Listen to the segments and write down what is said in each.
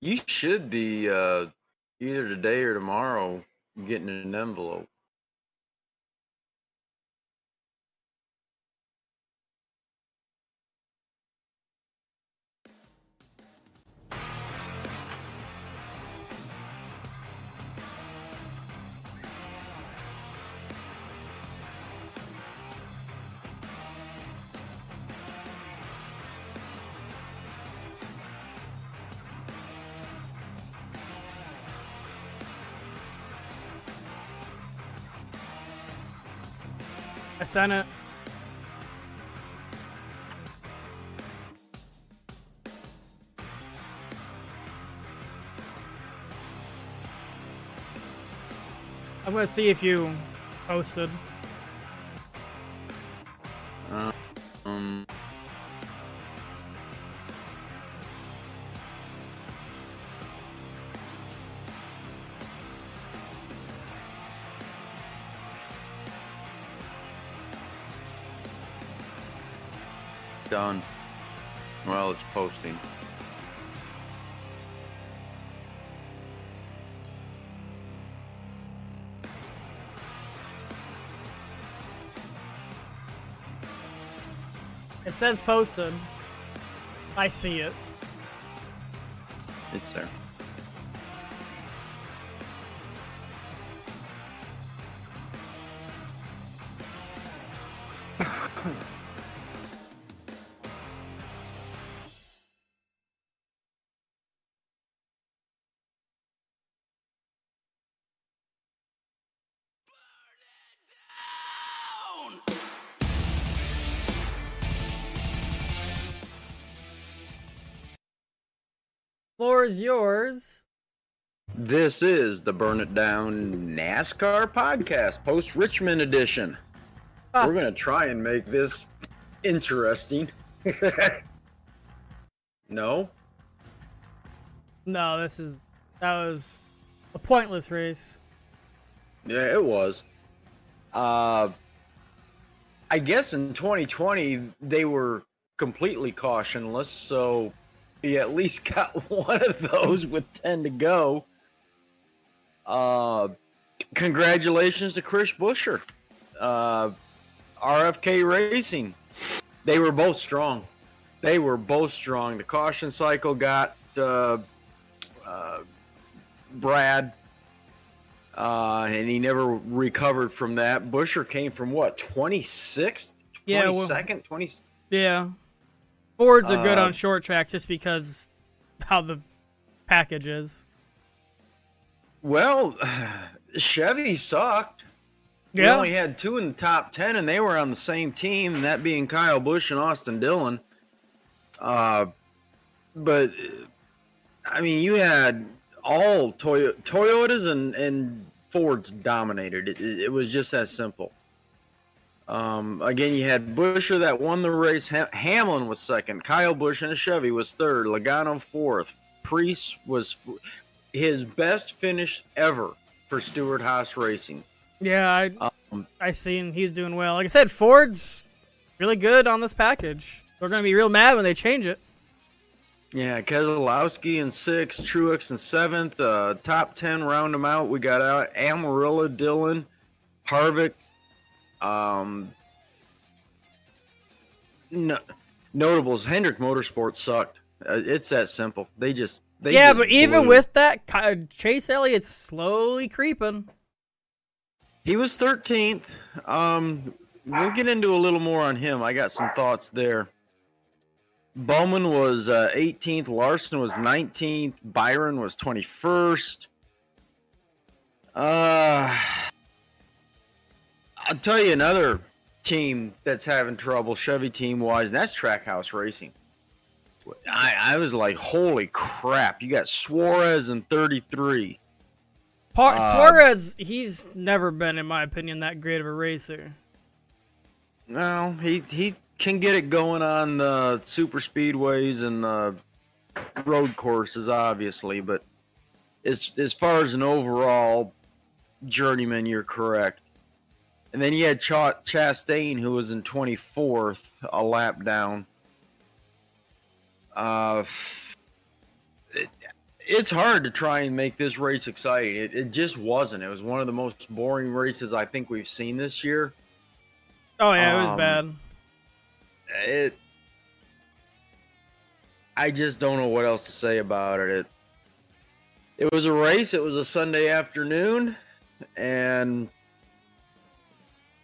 You should be either today or tomorrow getting an envelope. I sent it. I'm gonna see if you posted. Done. Well, it's posting. It says posted. I see it. It's there. Floor is yours. This is the Burn It Down NASCAR podcast, post Richmond edition. We're going to try and make this interesting. No? No, that was a pointless race. Yeah, it was. I guess in 2020 they were completely cautionless, so he at least got one of those with 10 to go. Congratulations to Chris Buescher. RFK Racing. They were both strong. The caution cycle got Brad, and he never recovered from that. Buescher came from, what, 26th? 22nd? Yeah. Well, 20th? Yeah. Fords are good on short track just because how the package is. Well, Chevy sucked. Yeah. We only had two in the top 10, and they were on the same team, that being Kyle Busch and Austin Dillon. But, I mean, you had all Toyotas and Fords dominated. It was just that simple. Again, you had Buescher that won the race. Hamlin was second. Kyle Busch in a Chevy was third. Logano fourth. Priest was his best finish ever for Stewart Haas Racing. Yeah, I seen he's doing well. Like I said, Ford's really good on this package. They're going to be real mad when they change it. Yeah, Keselowski in sixth. Truex in seventh. Top 10 round them out. We got out Amarillo, Dillon, Harvick. Notables. Hendrick Motorsports sucked. It's that simple. They just but even with that, Chase Elliott's slowly creeping. He was 13th. We'll get into a little more on him. I got some thoughts there. Bowman was 18th. Larson was 19th. Byron was 21st. I'll tell you another team that's having trouble, Chevy team-wise, and that's Trackhouse Racing. I was like, holy crap, you got Suarez in 33. Suarez, he's never been, in my opinion, that great of a racer. No, he can get it going on the super speedways and the road courses, obviously, but as far as an overall journeyman, you're correct. And then you had Chastain, who was in 24th, a lap down. it's hard to try and make this race exciting. It just wasn't. It was one of the most boring races I think we've seen this year. Oh, yeah, it was bad. I just don't know what else to say about it. It was a race. It was a Sunday afternoon, and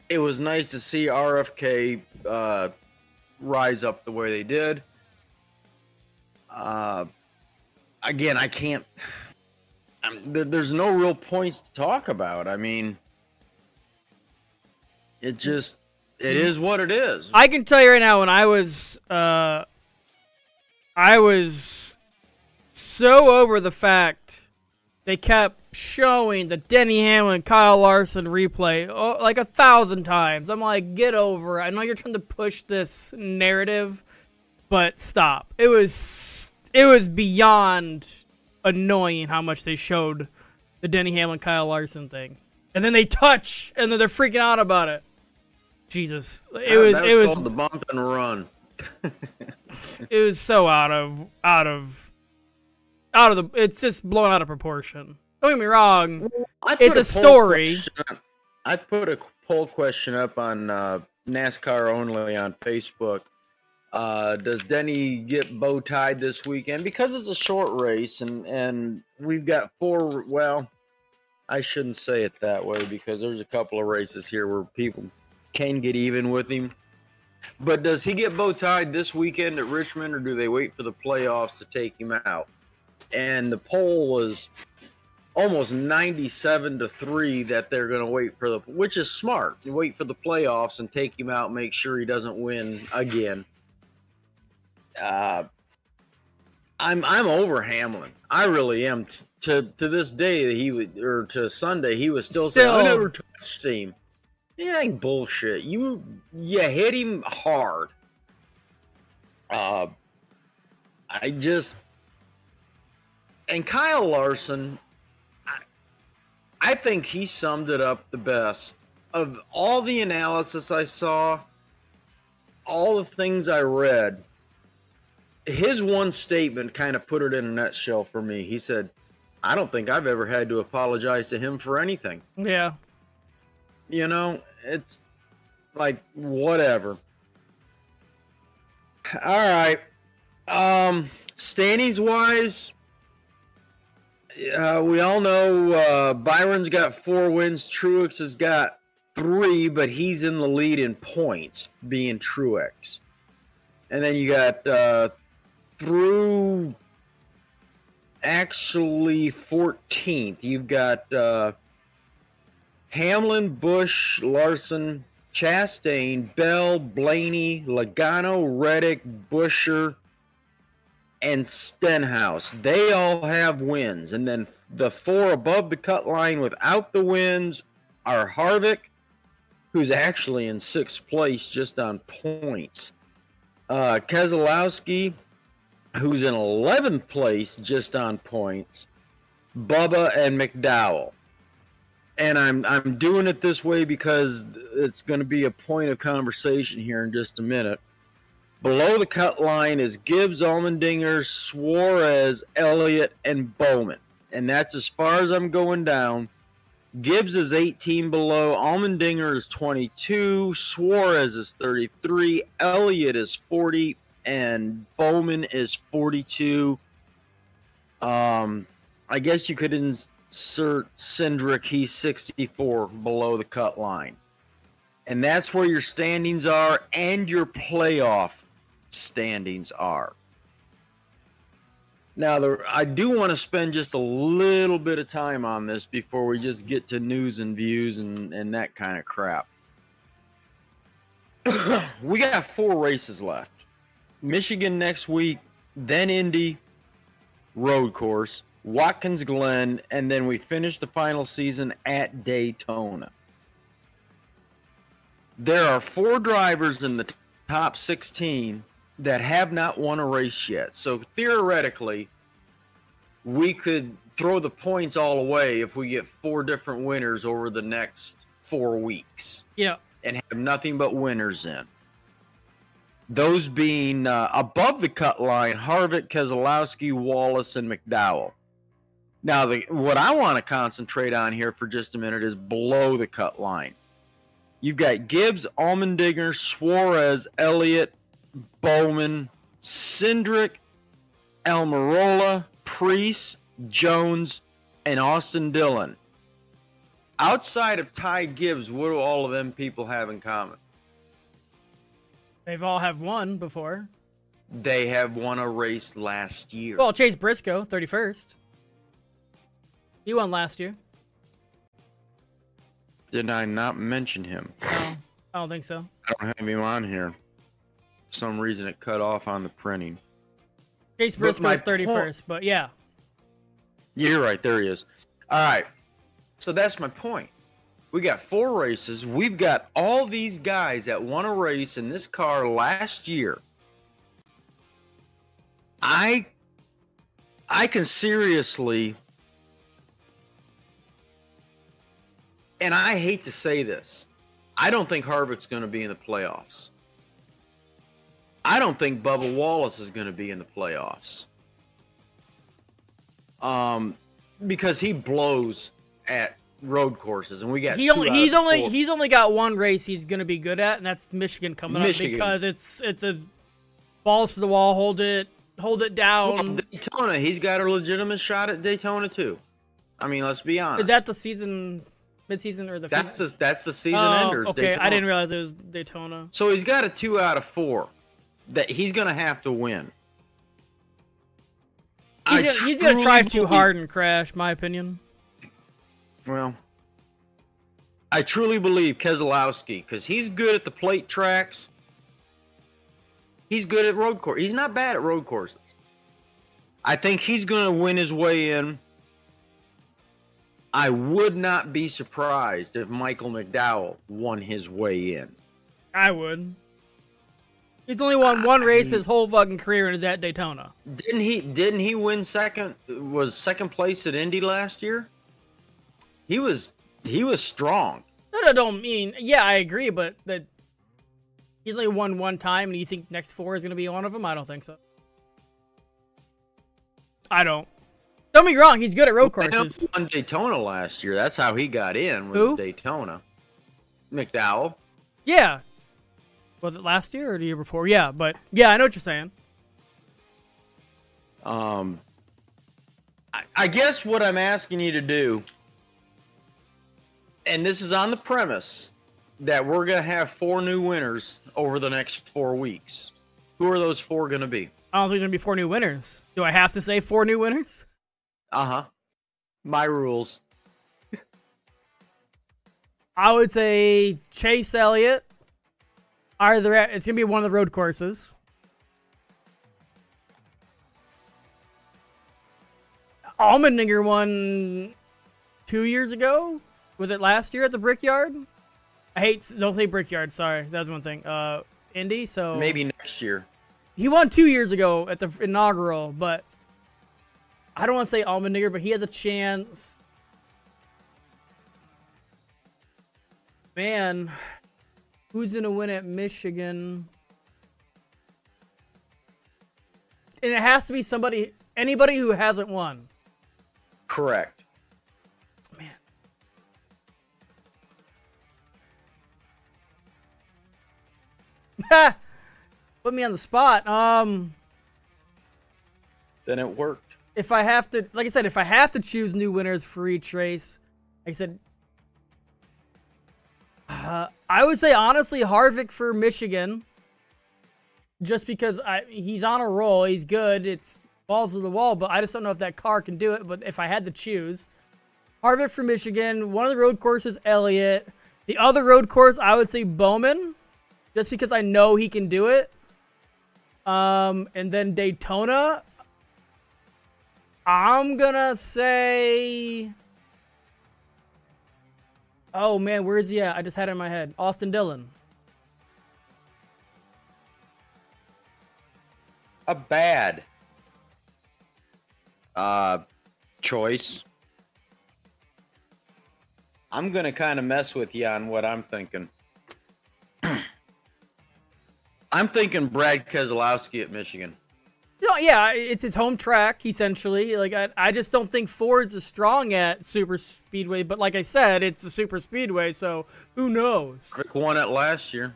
it was nice to see RFK rise up the way they did. Again, I can't. There's no real points to talk about. I mean, it just it is what it is. I can tell you right now, when I was so over the fact they kept showing the Denny Hamlin, Kyle Larson replay like 1,000 times. I'm like, get over it. I know you're trying to push this narrative, but stop. It was beyond annoying how much they showed the Denny Hamlin, Kyle Larson thing. And then they touch, and then they're freaking out about it. Jesus. It was called the bump and run. It was so out of it's just blown out of proportion. Don't get me wrong. It's a story. I put a poll question up on NASCAR only on Facebook. Does Denny get bow-tied this weekend? Because it's a short race, and we've got four. Well, I shouldn't say it that way because there's a couple of races here where people can get even with him. But does he get bow-tied this weekend at Richmond, or do they wait for the playoffs to take him out? And the poll was almost 97-3 that they're going to wait for the, which is smart. You wait for the playoffs and take him out, make sure he doesn't win again. I'm over Hamlin. I really am. To this day, he would, or to Sunday, he was still saying, "I never touched him." Yeah, ain't bullshit. You hit him hard. I just and Kyle Larson, I think he summed it up the best of all the analysis I saw, all the things I read. His one statement kind of put it in a nutshell for me. He said, "I don't think I've ever had to apologize to him for anything." Yeah. You know, it's like, whatever. All right. Standings-wise, we all know Byron's got 4 wins. Truex has got 3, but he's in the lead in points, being Truex. And then you got through actually 14th, you've got Hamlin, Busch, Larson, Chastain, Bell, Blaney, Logano, Reddick, Buescher, and Stenhouse. They all have wins. And then the 4 above the cut line without the wins are Harvick, who's actually in 6th place just on points. Keselowski, who's in 11th place just on points, Bubba and McDowell. And I'm doing it this way because it's going to be a point of conversation here in just a minute. Below the cut line is Gibbs, Allmendinger, Suarez, Elliott, and Bowman. And that's as far as I'm going down. Gibbs is 18 below, Allmendinger is 22, Suarez is 33, Elliott is 40, and Bowman is 42. I guess you could insert Cindric, he's 64 below the cut line. And that's where your standings are and your playoff standings are. Now, I do want to spend just a little bit of time on this before we just get to news and views and that kind of crap. We got 4 races left. Michigan next week, then Indy, road course, Watkins Glen, and then we finish the final season at Daytona. There are 4 drivers in the top 16 that have not won a race yet. So theoretically, we could throw the points all away if we get 4 different winners over the next 4 weeks. Yeah. And have nothing but winners in. Those being above the cut line, Harvick, Keselowski, Wallace, and McDowell. Now, what I want to concentrate on here for just a minute is below the cut line. You've got Gibbs, Allmendinger, Suarez, Elliott, Bowman, Cindric, Almirola, Priest, Jones, and Austin Dillon. Outside of Ty Gibbs, what do all of them people have in common? They've all have won before. They have won a race last year. Well, Chase Briscoe, 31st. He won last year. Did I not mention him? No, I don't think so. I don't have him on here. For some reason, it cut off on the printing. Chase Briscoe's 31st, but yeah. You're right. There he is. All right. So that's my point. We got four races. We've got all these guys that won a race in this car last year. I can seriously, and I hate to say this, I don't think Harvick's going to be in the playoffs. I don't think Bubba Wallace is going to be in the playoffs. Because he blows at road courses, and we got he's only got one race he's going to be good at, and that's Michigan coming up because it's a balls to the wall, hold it down. Well, Daytona, he's got a legitimate shot at Daytona too. I mean, let's be honest. Is that the season? Mid-season or the that's the season enders. Okay, Daytona. I didn't realize it was Daytona. So he's got a 2 out of 4 that he's going to have to win. He's going to try too hard and crash, my opinion. Well, I truly believe Keselowski, because he's good at the plate tracks. He's good at road course. He's not bad at road courses. I think he's going to win his way in. I would not be surprised if Michael McDowell won his way in. I would. He's only won one race his whole fucking career, and is at Daytona. Didn't he win second? Was second place at Indy last year? He was strong. That I don't mean. Yeah, I agree, but that he's only won one time, and you think next 4 is going to be one of them? I don't think so. I don't. Don't be wrong. He's good at road courses. He won Daytona last year. That's how he got in. Who? Daytona. McDowell. Yeah. Was it last year or the year before? Yeah, but yeah, I know what you're saying. I guess what I'm asking you to do, and this is on the premise that we're gonna have 4 new winners over the next 4 weeks. Who are those 4 gonna be? I don't think there's gonna be 4 new winners. Do I have to say 4 new winners? Uh-huh. My rules. I would say Chase Elliott. Either it's going to be one of the road courses. Allmendinger won 2 years ago. Was it last year at the Brickyard? Don't say Brickyard, sorry. That was one thing. Indy, so maybe next year. He won 2 years ago at the inaugural, but I don't want to say Allmendinger, but he has a chance. Man, who's going to win at Michigan? And it has to be anybody who hasn't won. Correct. Man. Ha! Put me on the spot. Then it worked. If I have to choose new winners for each race, like I said, I would say, honestly, Harvick for Michigan, just because he's on a roll. He's good. It's balls to the wall, but I just don't know if that car can do it. But if I had to choose, Harvick for Michigan, one of the road courses, Elliott. The other road course, I would say Bowman, just because I know he can do it. And then Daytona, I'm going to say, oh, man, where is he at? I just had it in my head. Austin Dillon. A bad choice. I'm going to kind of mess with you on what I'm thinking. I'm thinking Brad Keselowski at Michigan. don't. Yeah, it's his home track essentially. Like I just don't think Ford's as strong at super speedway. But like I said, it's a super speedway, so who knows? Harvick won it last year.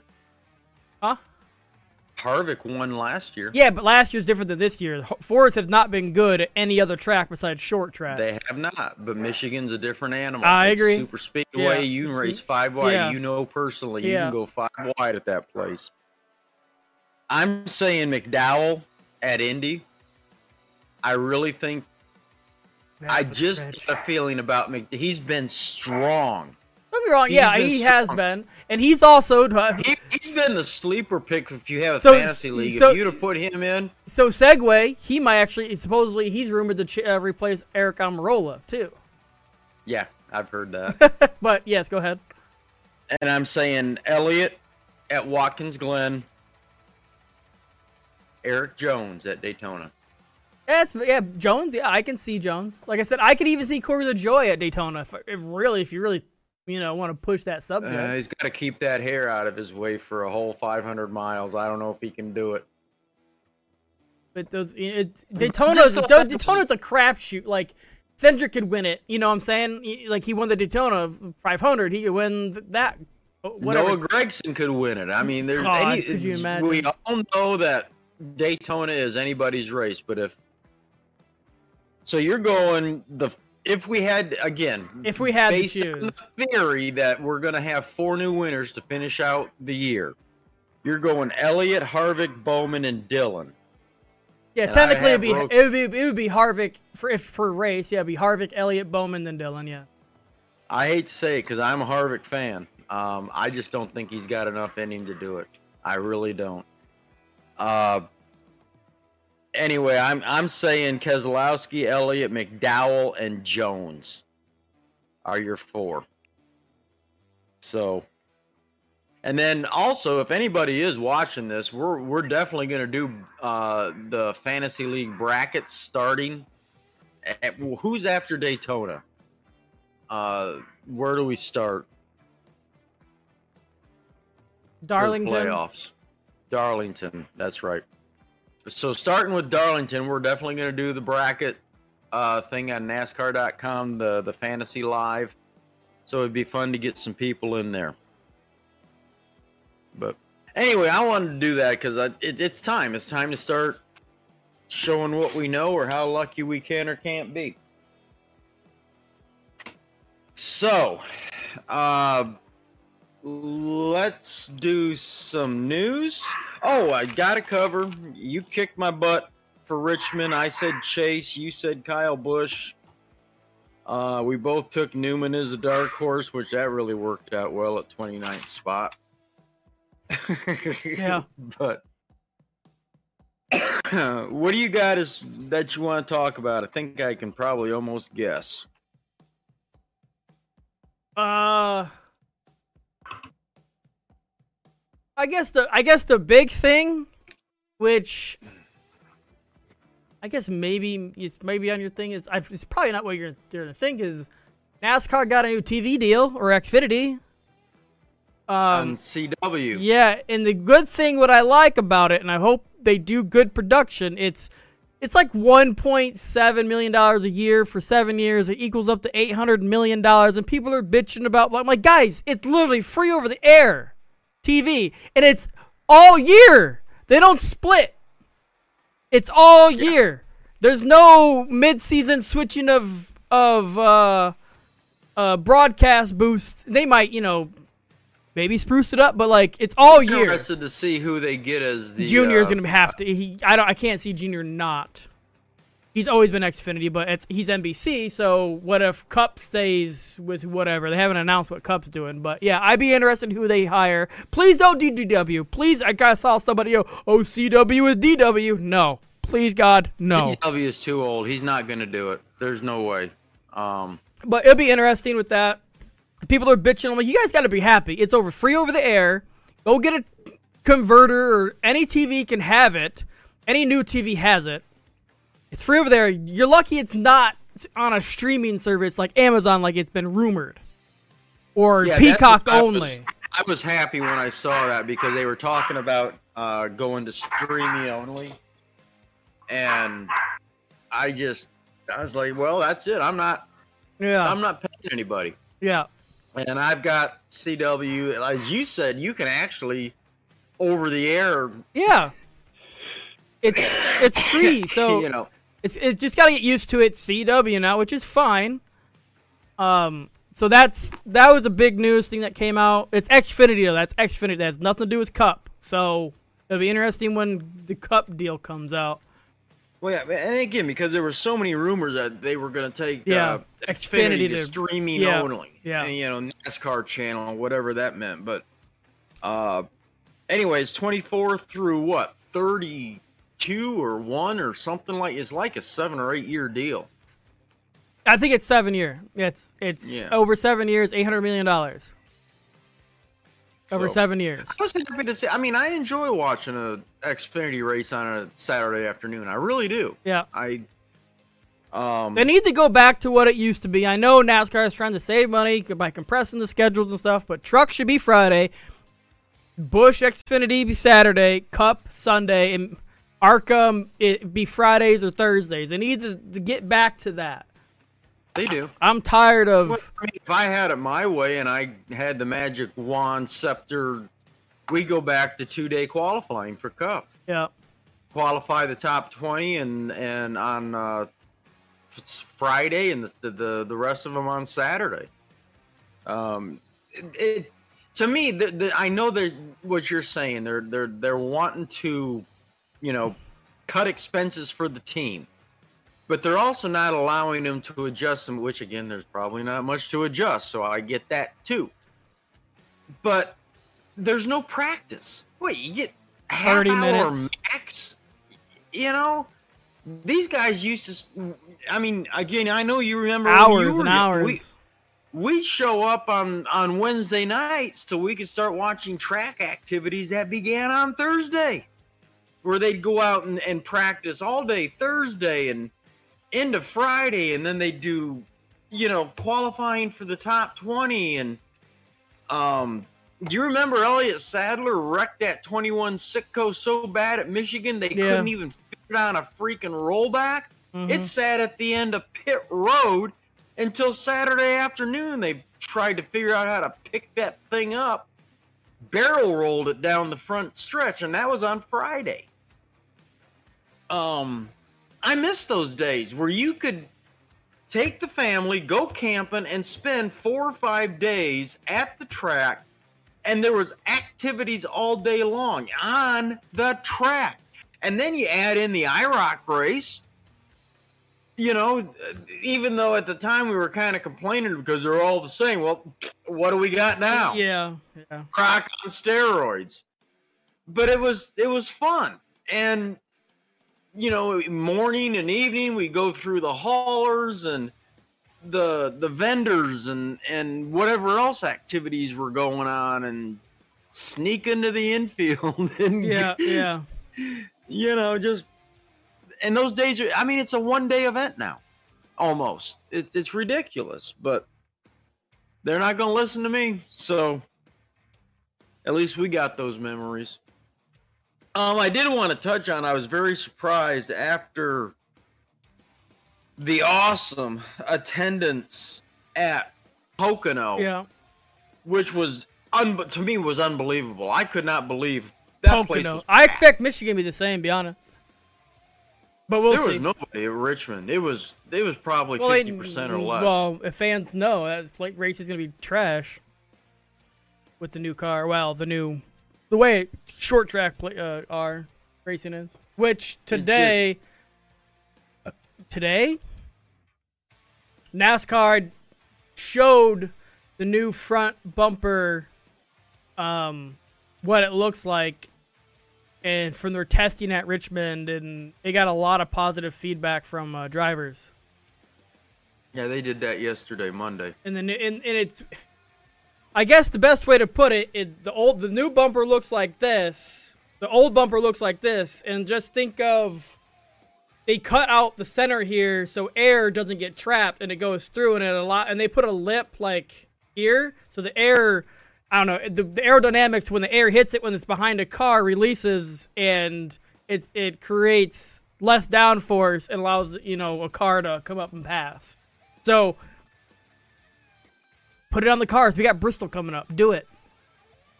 Huh? Harvick won last year. Yeah, but last year's different than this year. Fords have not been good at any other track besides short tracks. They have not. But Michigan's a different animal. I agree. A super speedway, you can race five wide. You know personally, you can go five wide at that place. I'm saying McDowell at Indy. I really think I just get a feeling about McDowell. He's been strong. Don't be wrong. Yeah, he has been. And he's also... he's been the sleeper pick if you have a fantasy league. If you'd have put him in... So, segue, he might actually... Supposedly, he's rumored to replace Eric Almirola, too. Yeah, I've heard that. But, yes, go ahead. And I'm saying Elliott at Watkins Glen. Eric Jones at Daytona. Jones. Yeah, I can see Jones. Like I said, I could even see Corey LaJoie at Daytona. If you really... You know, want to push that subject. He's got to keep that hair out of his way for a whole 500 miles. I don't know if he can do it. But Daytona's a crapshoot. Like, Cindric could win it. You know what I'm saying? Like, he won the Daytona 500. He could win that. Noah Gragson could win it. I mean, there's could you imagine? We all know that Daytona is anybody's race. But if... So you're going the... If we had to choose, based on the theory that we're going to have four new winners to finish out the year, you're going Elliott, Harvick, Bowman, and Dillon. Yeah, and technically it would be Harvick per race. Yeah, it'd be Harvick, Elliott, Bowman, then Dillon. Yeah. I hate to say it because I'm a Harvick fan. I just don't think he's got enough in him to do it. I really don't. Anyway, I'm saying Keselowski, Elliott, McDowell, and Jones are your four. So, and then also, if anybody is watching this, we're definitely going to do the fantasy league brackets starting. Who's after Daytona? Where do we start? Darlington. For playoffs. Darlington. That's right. So starting with Darlington, we're definitely going to do the bracket thing on NASCAR.com, the Fantasy Live. So it'd be fun to get some people in there. But anyway, I wanted to do that because it's time. It's time to start showing what we know or how lucky we can or can't be. So let's do some news. Oh, I got to cover. You kicked my butt for Richmond. I said Chase. You said Kyle Busch. We both took Newman as a dark horse, which that really worked out well at 29th spot. Yeah. But what do you got that you want to talk about? I think I can probably almost guess. I guess the big thing, which I guess maybe on your thing is it's probably not what you're going to think is NASCAR got a new TV deal or Xfinity on CW. Yeah, and the good thing what I like about it, and I hope they do good production. It's like $1.7 million a year for 7 years. It equals up to $800 million, and people are bitching about. I'm like, guys, it's literally free over the air. TV, and it's all year. They don't split. It's all year. There's no mid-season switching of broadcast boosts. They might, maybe spruce it up, but like it's all year. I'm interested to see who they get as the Junior is going to have to. I can't see Junior not. He's always been Xfinity, but he's NBC. So what if Cup stays with whatever? They haven't announced what Cup's doing, but yeah, I'd be interested in who they hire. Please don't do DW. Please, I saw somebody go, "Oh, CW is DW." No, please, God, no. DW is too old. He's not going to do it. There's no way. But it'll be interesting with that. People are bitching. I'm like, you guys got to be happy. It's over free over the air. Go get a converter, or any TV can have it. Any new TV has it. It's free over there. You're lucky it's not on a streaming service like Amazon, like it's been rumored. Or Peacock only. I was happy when I saw that because they were talking about going to streaming only. And I was like, well, that's it. I'm not paying anybody. Yeah. And I've got CW, as you said, you can actually over the air. Yeah. It's free. So, you know, it's just got to get used to it. CW now, which is fine. So that was a big news thing that came out. It's Xfinity though. That's Xfinity. That has nothing to do with Cup. So it'll be interesting when the Cup deal comes out. Well, yeah, and again, because there were so many rumors that they were going to take Xfinity to streaming only, and, you know, NASCAR channel, whatever that meant. But anyways, 24 through what, 32 or 1 or something, like it's like a 7 or 8 year deal. I think it's 7 year. It's over 7 years, $800 million. Over 7 years. I was happy to see. I mean, I enjoy watching an Xfinity race on a Saturday afternoon. I really do. Yeah. They need to go back to what it used to be. I know NASCAR is trying to save money by compressing the schedules and stuff, but truck should be Friday, Busch Xfinity be Saturday, Cup Sunday, and ARCA be Fridays or Thursdays. They need to get back to that. They do. I'm tired of... Well, I mean, if I had it my way and I had the magic wand, scepter, we go back to two-day qualifying for Cup. Yeah. Qualify the top 20 and on Friday and the rest of them on Saturday. To me, I know what you're saying. They're wanting to, you know, cut expenses for the team. But they're also not allowing them to adjust them, which, again, there's probably not much to adjust, so I get that too. But there's no practice. Wait, you get half 30 hour minutes max? You know? These guys used to... I mean, again, I know you remember... Hours and hours. We'd show up on Wednesday nights so we could start watching track activities that began on Thursday, where they'd go out and practice all day Thursday and into Friday, and then they do, you know, qualifying for the top 20. And do you remember Elliott Sadler wrecked that 21 Sitco so bad at Michigan they couldn't even fit it on a freaking rollback? Mm-hmm. It sat at the end of pit road until Saturday afternoon. They tried to figure out how to pick that thing up, barrel rolled it down the front stretch, and that was on Friday. I miss those days where you could take the family, go camping, and spend 4 or 5 days at the track, and there was activities all day long on the track. And then you add in the IROC race. You know, even though at the time we were kind of complaining because they're all the same. Well, what do we got now? Yeah. Croc on steroids. But it was fun. And you know, morning and evening, we go through the haulers and the vendors and whatever else activities were going on, and sneak into the infield. And, yeah. You know, just, and those days are, I mean, it's a one-day event now, almost. It's ridiculous, but they're not going to listen to me. So at least we got those memories. I did want to touch on, I was very surprised after the awesome attendance at Pocono, which was, to me, was unbelievable. I could not believe that Pocono. Place was packed. I expect Michigan to be the same, be honest. But we'll see. There was nobody at Richmond. It was probably 50% or less. Well, if fans know, that race is going to be trash with the new car. Well, the way short track racing is, which today, NASCAR showed the new front bumper, what it looks like, and from their testing at Richmond, and they got a lot of positive feedback from drivers. Yeah, they did that yesterday, Monday, and it's. I guess the best way to put it is the new bumper looks like this. The old bumper looks like this. And just think of, they cut out the center here so air doesn't get trapped and it goes through and and they put a lip like here. So the air, I don't know, the aerodynamics, when the air hits it, when it's behind a car, releases and it creates less downforce and allows, you know, a car to come up and pass. So put it on the cars. We got Bristol coming up. Do it.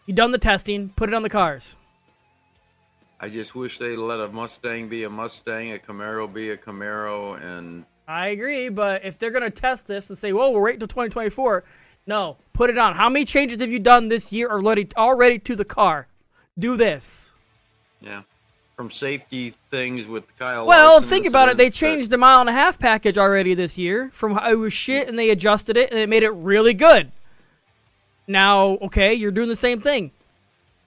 You done the testing. Put it on the cars. I just wish they let a Mustang be a Mustang, a Camaro be a Camaro, and... I agree, but if they're going to test this and say, whoa, we're waiting till 2024, no, put it on. How many changes have you done this year already to the car? Do this. Yeah. From safety things with Kyle Larson. Well, think about it. They changed the mile-and-a-half package already this year. From it was shit, and they adjusted it, and it made it really good. Now, okay, you're doing the same thing.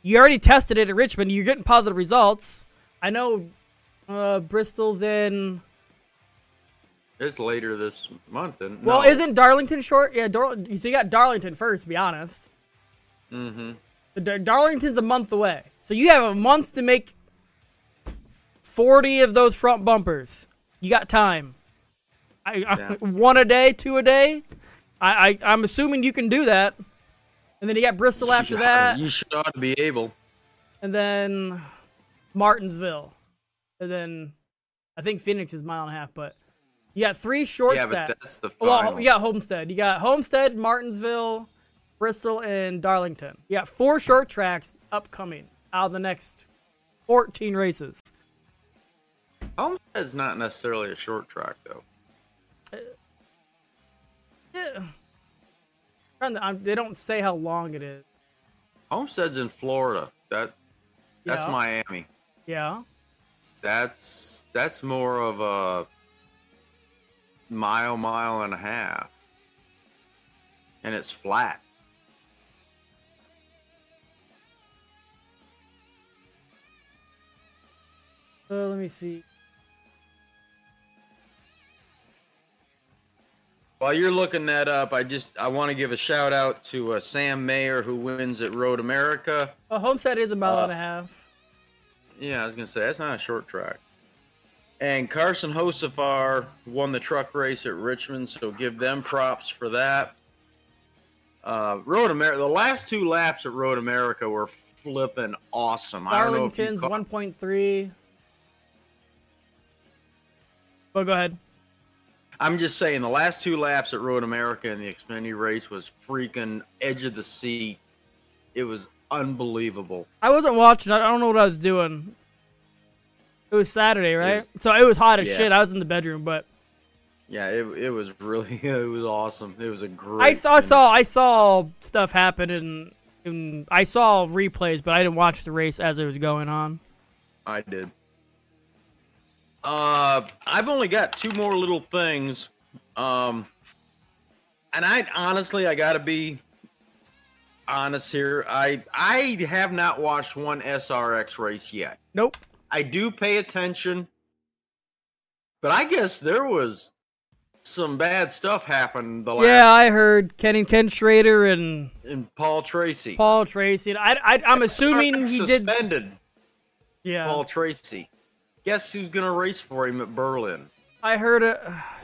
You already tested it at Richmond. You're getting positive results. I know Bristol's in... It's later this month. And well, no. Isn't Darlington short? Yeah, so you got Darlington first, to be honest. Mm-hmm. Darlington's a month away. So you have a month to make 40 of those front bumpers. You got time. One a day, two a day. I'm assuming you can do that. And then you got Bristol after that. You should ought to be able. And then Martinsville. And then I think Phoenix is mile-and-a-half, but you got three short stats. Yeah, but that's the final. Well, you got Homestead. You got Homestead, Martinsville, Bristol, and Darlington. You got four short tracks upcoming out of the next 14 races. Homestead's not necessarily a short track, though. Yeah. They don't say how long it is. Homestead's in Florida. That's Miami. Yeah. That's more of a mile and a half. And it's flat. Let me see. While you're looking that up, I want to give a shout out to Sam Mayer, who wins at Road America. Well, Homestead is a mile and a half. Yeah, I was gonna say that's not a short track. And Carson Hosefar won the truck race at Richmond, so give them props for that. Road America. The last two laps at Road America were flipping awesome. Darlington's 1.3. Well, go ahead. I'm just saying, the last two laps at Road America in the Xfinity race was freaking edge of the seat. It was unbelievable. I wasn't watching. I don't know what I was doing. It was Saturday, right? So it was hot as shit. I was in the bedroom, but yeah, it was really, it was awesome. It was a great. I saw stuff happen and I saw replays, but I didn't watch the race as it was going on. I did. I've only got two more little things. And I gotta be honest here. I have not watched one SRX race yet. Nope. I do pay attention, but I guess there was some bad stuff happened the last. Yeah, I heard Ken Schrader and Paul Tracy. I'm assuming he did suspended. Yeah. Paul Tracy. Guess who's going to race for him at Berlin? I heard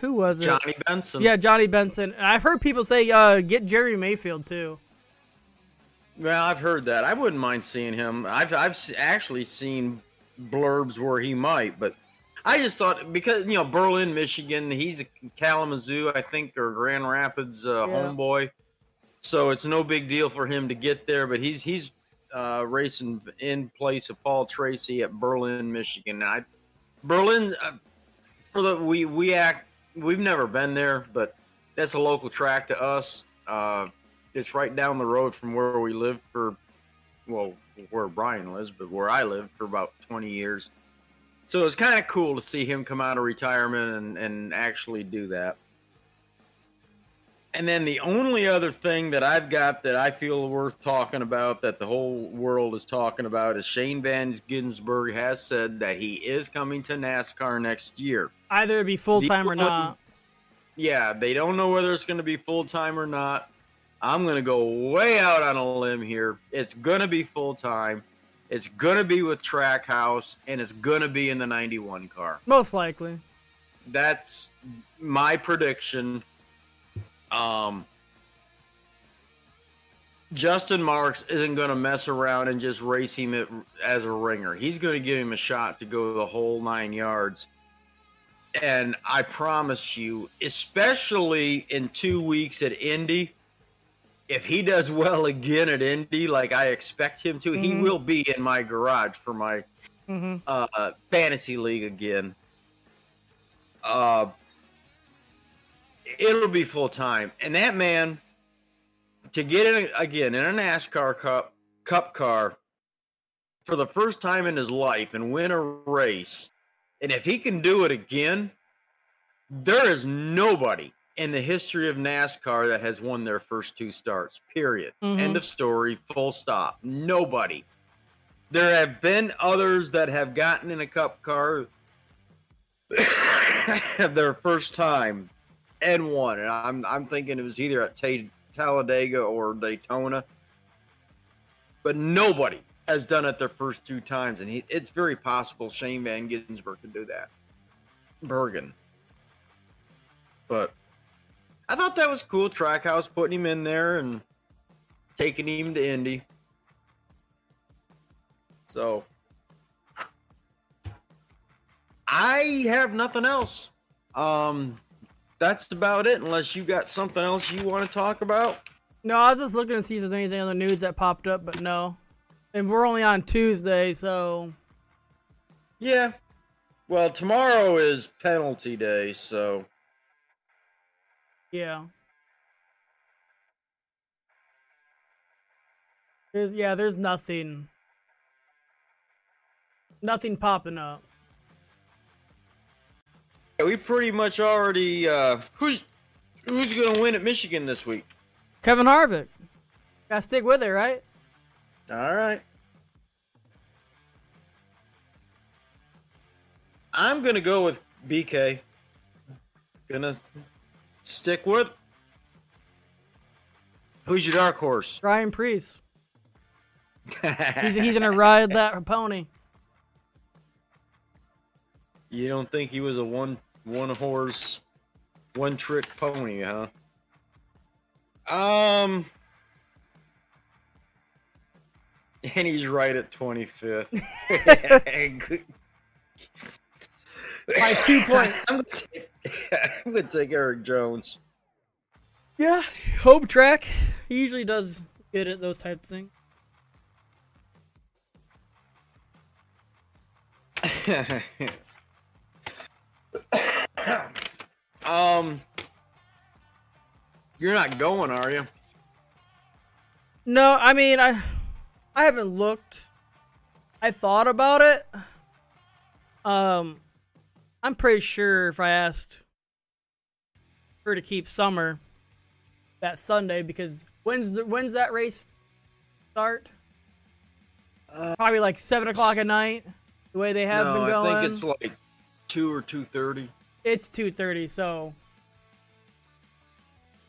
who was it? Johnny Benson. Yeah, Johnny Benson. And I've heard people say get Jerry Mayfield too. Well, I've heard that. I wouldn't mind seeing him. I've actually seen blurbs where he might, but I just thought because you know Berlin, Michigan, he's a Kalamazoo, I think, or Grand Rapids homeboy, so it's no big deal for him to get there. But he's racing in place of Paul Tracy at Berlin, Michigan. Berlin, we've never been there, but that's a local track to us. It's right down the road from where we lived where Brian lives, but where I lived for about 20 years. So it was kind of cool to see him come out of retirement and actually do that. And then the only other thing that I've got that I feel worth talking about, that the whole world is talking about, is Shane Van Ginzburg has said that he is coming to NASCAR next year. Either it be full-time or not. Yeah, they don't know whether it's going to be full-time or not. I'm going to go way out on a limb here. It's going to be full-time. It's going to be with Trackhouse, and it's going to be in the 91 car. Most likely. That's my prediction. Justin Marks isn't going to mess around and just race him as a ringer. He's going to give him a shot to go the whole 9 yards. And I promise you, especially in 2 weeks at Indy, if he does well again at Indy, like I expect him to, he will be in my garage for my fantasy league again. It'll be full time. And that man, to get in again in a NASCAR Cup car for the first time in his life and win a race, and if he can do it again, there is nobody in the history of NASCAR that has won their first two starts, period. End of story, full stop. Nobody. There have been others that have gotten in a Cup car their first time and won. And I'm thinking it was either at Talladega or Daytona. But nobody has done it their first two times. And it's very possible Shane Van Gisbergen could do that. But I thought that was cool, Trackhouse putting him in there and taking him to Indy. So, I have nothing else. That's about it, unless you got something else you want to talk about. No, I was just looking to see if there's anything on the news that popped up, but no. And we're only on Tuesday, so... Yeah. Well, tomorrow is penalty day, so... Yeah. There's nothing. Nothing popping up. Yeah, we pretty much already... Who's going to win at Michigan this week? Kevin Harvick. Gotta stick with it, right? All right. I'm going to go with BK. Gonna... stick with. Who's your dark horse? Ryan Priest. He's going to ride that pony. You don't think he was a one-horse, one-trick pony, huh? And he's right at 25th. By 2 points. I'm going to take Eric Jones. Yeah, Hope Track. He usually does good at those type of things. You're not going, are you? No, I mean, I haven't looked. I thought about it. I'm pretty sure if I asked her to keep Summer that Sunday, because when's that race start? Probably like 7 o'clock at night. The way they have been going. I think it's like 2 or 2:30. It's 2:30. So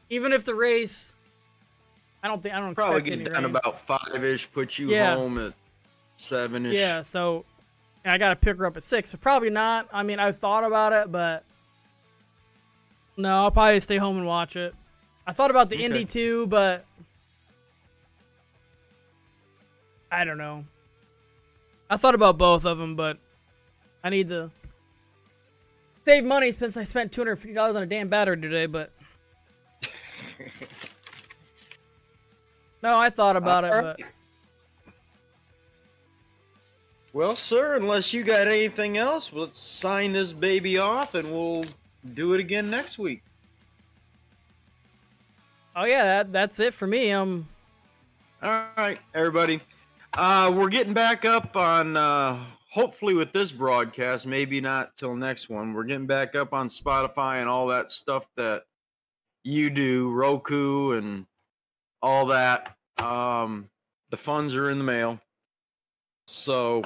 even if the race, I don't probably expect get done rain. About 5-ish. Put you home at 7-ish. Yeah. So. And I got to pick her up at 6, so probably not. I mean, I've thought about it, but no, I'll probably stay home and watch it. I thought about the Indy too, but I don't know. I thought about both of them, but I need to save money since I spent $250 on a damn battery today, but no, I thought about it, but... Well, sir, unless you got anything else, let's sign this baby off and we'll do it again next week. Oh, yeah, that's it for me. All right, everybody. We're getting back up on, hopefully with this broadcast, maybe not till next one. We're getting back up on Spotify and all that stuff that you do, Roku and all that. The funds are in the mail. So...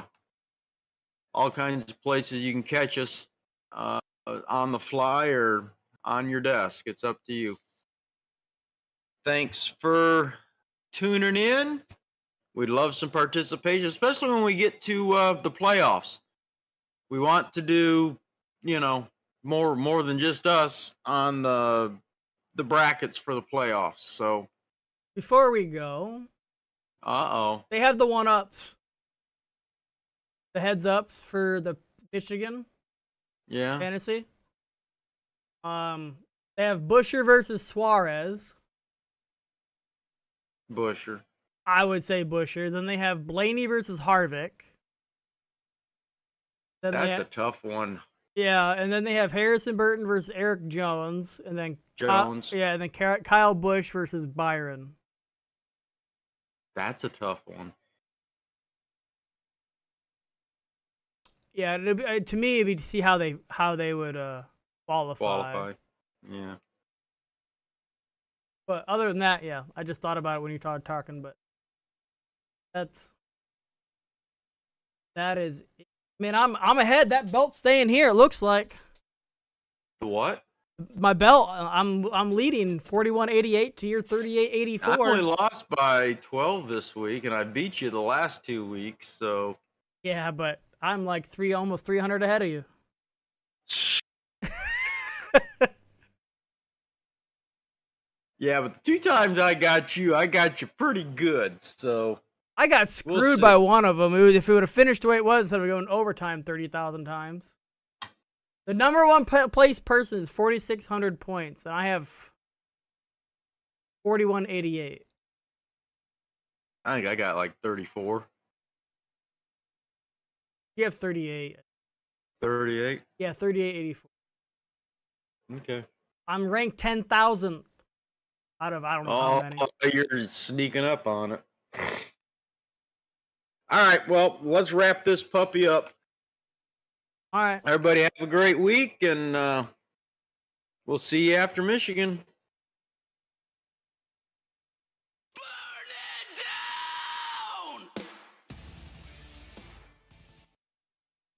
all kinds of places you can catch us on the fly or on your desk. It's up to you. Thanks for tuning in. We'd love some participation, especially when we get to the playoffs. We want to do, more than just us on the brackets for the playoffs. So before we go, they have the one-ups. The heads ups for the Michigan fantasy. They have Buescher versus Suarez. Buescher. I would say Buescher. Then they have Blaney versus Harvick. Then that's a tough one. Yeah, and then they have Harrison Burton versus Eric Jones, and then Jones. Yeah, and then Kyle Busch versus Byron. That's a tough one. Yeah, it'd be, to me, it'd be to see how they would qualify. Yeah. But other than that, yeah, I just thought about it when you started talking, but that is it. Man, I'm ahead. That belt's staying here, it looks like. The what? My belt. I'm leading 41.88 to your 38.84. I only lost by 12 this week, and I beat you the last 2 weeks, so. Yeah, but I'm like almost 300 ahead of you. Yeah, but the two times I got you pretty good, so. I got screwed by one of them. If it would have finished the way it was, instead of going overtime 30,000 times. The number one place person is 4,600 points, and I have 41.88. I think I got like 34. You have 38. 38? Yeah, 38.84. Okay. I'm ranked 10,000th out of, I don't know how many. Oh, you're sneaking up on it. All right, well, let's wrap this puppy up. All right. Everybody have a great week, and we'll see you after Michigan.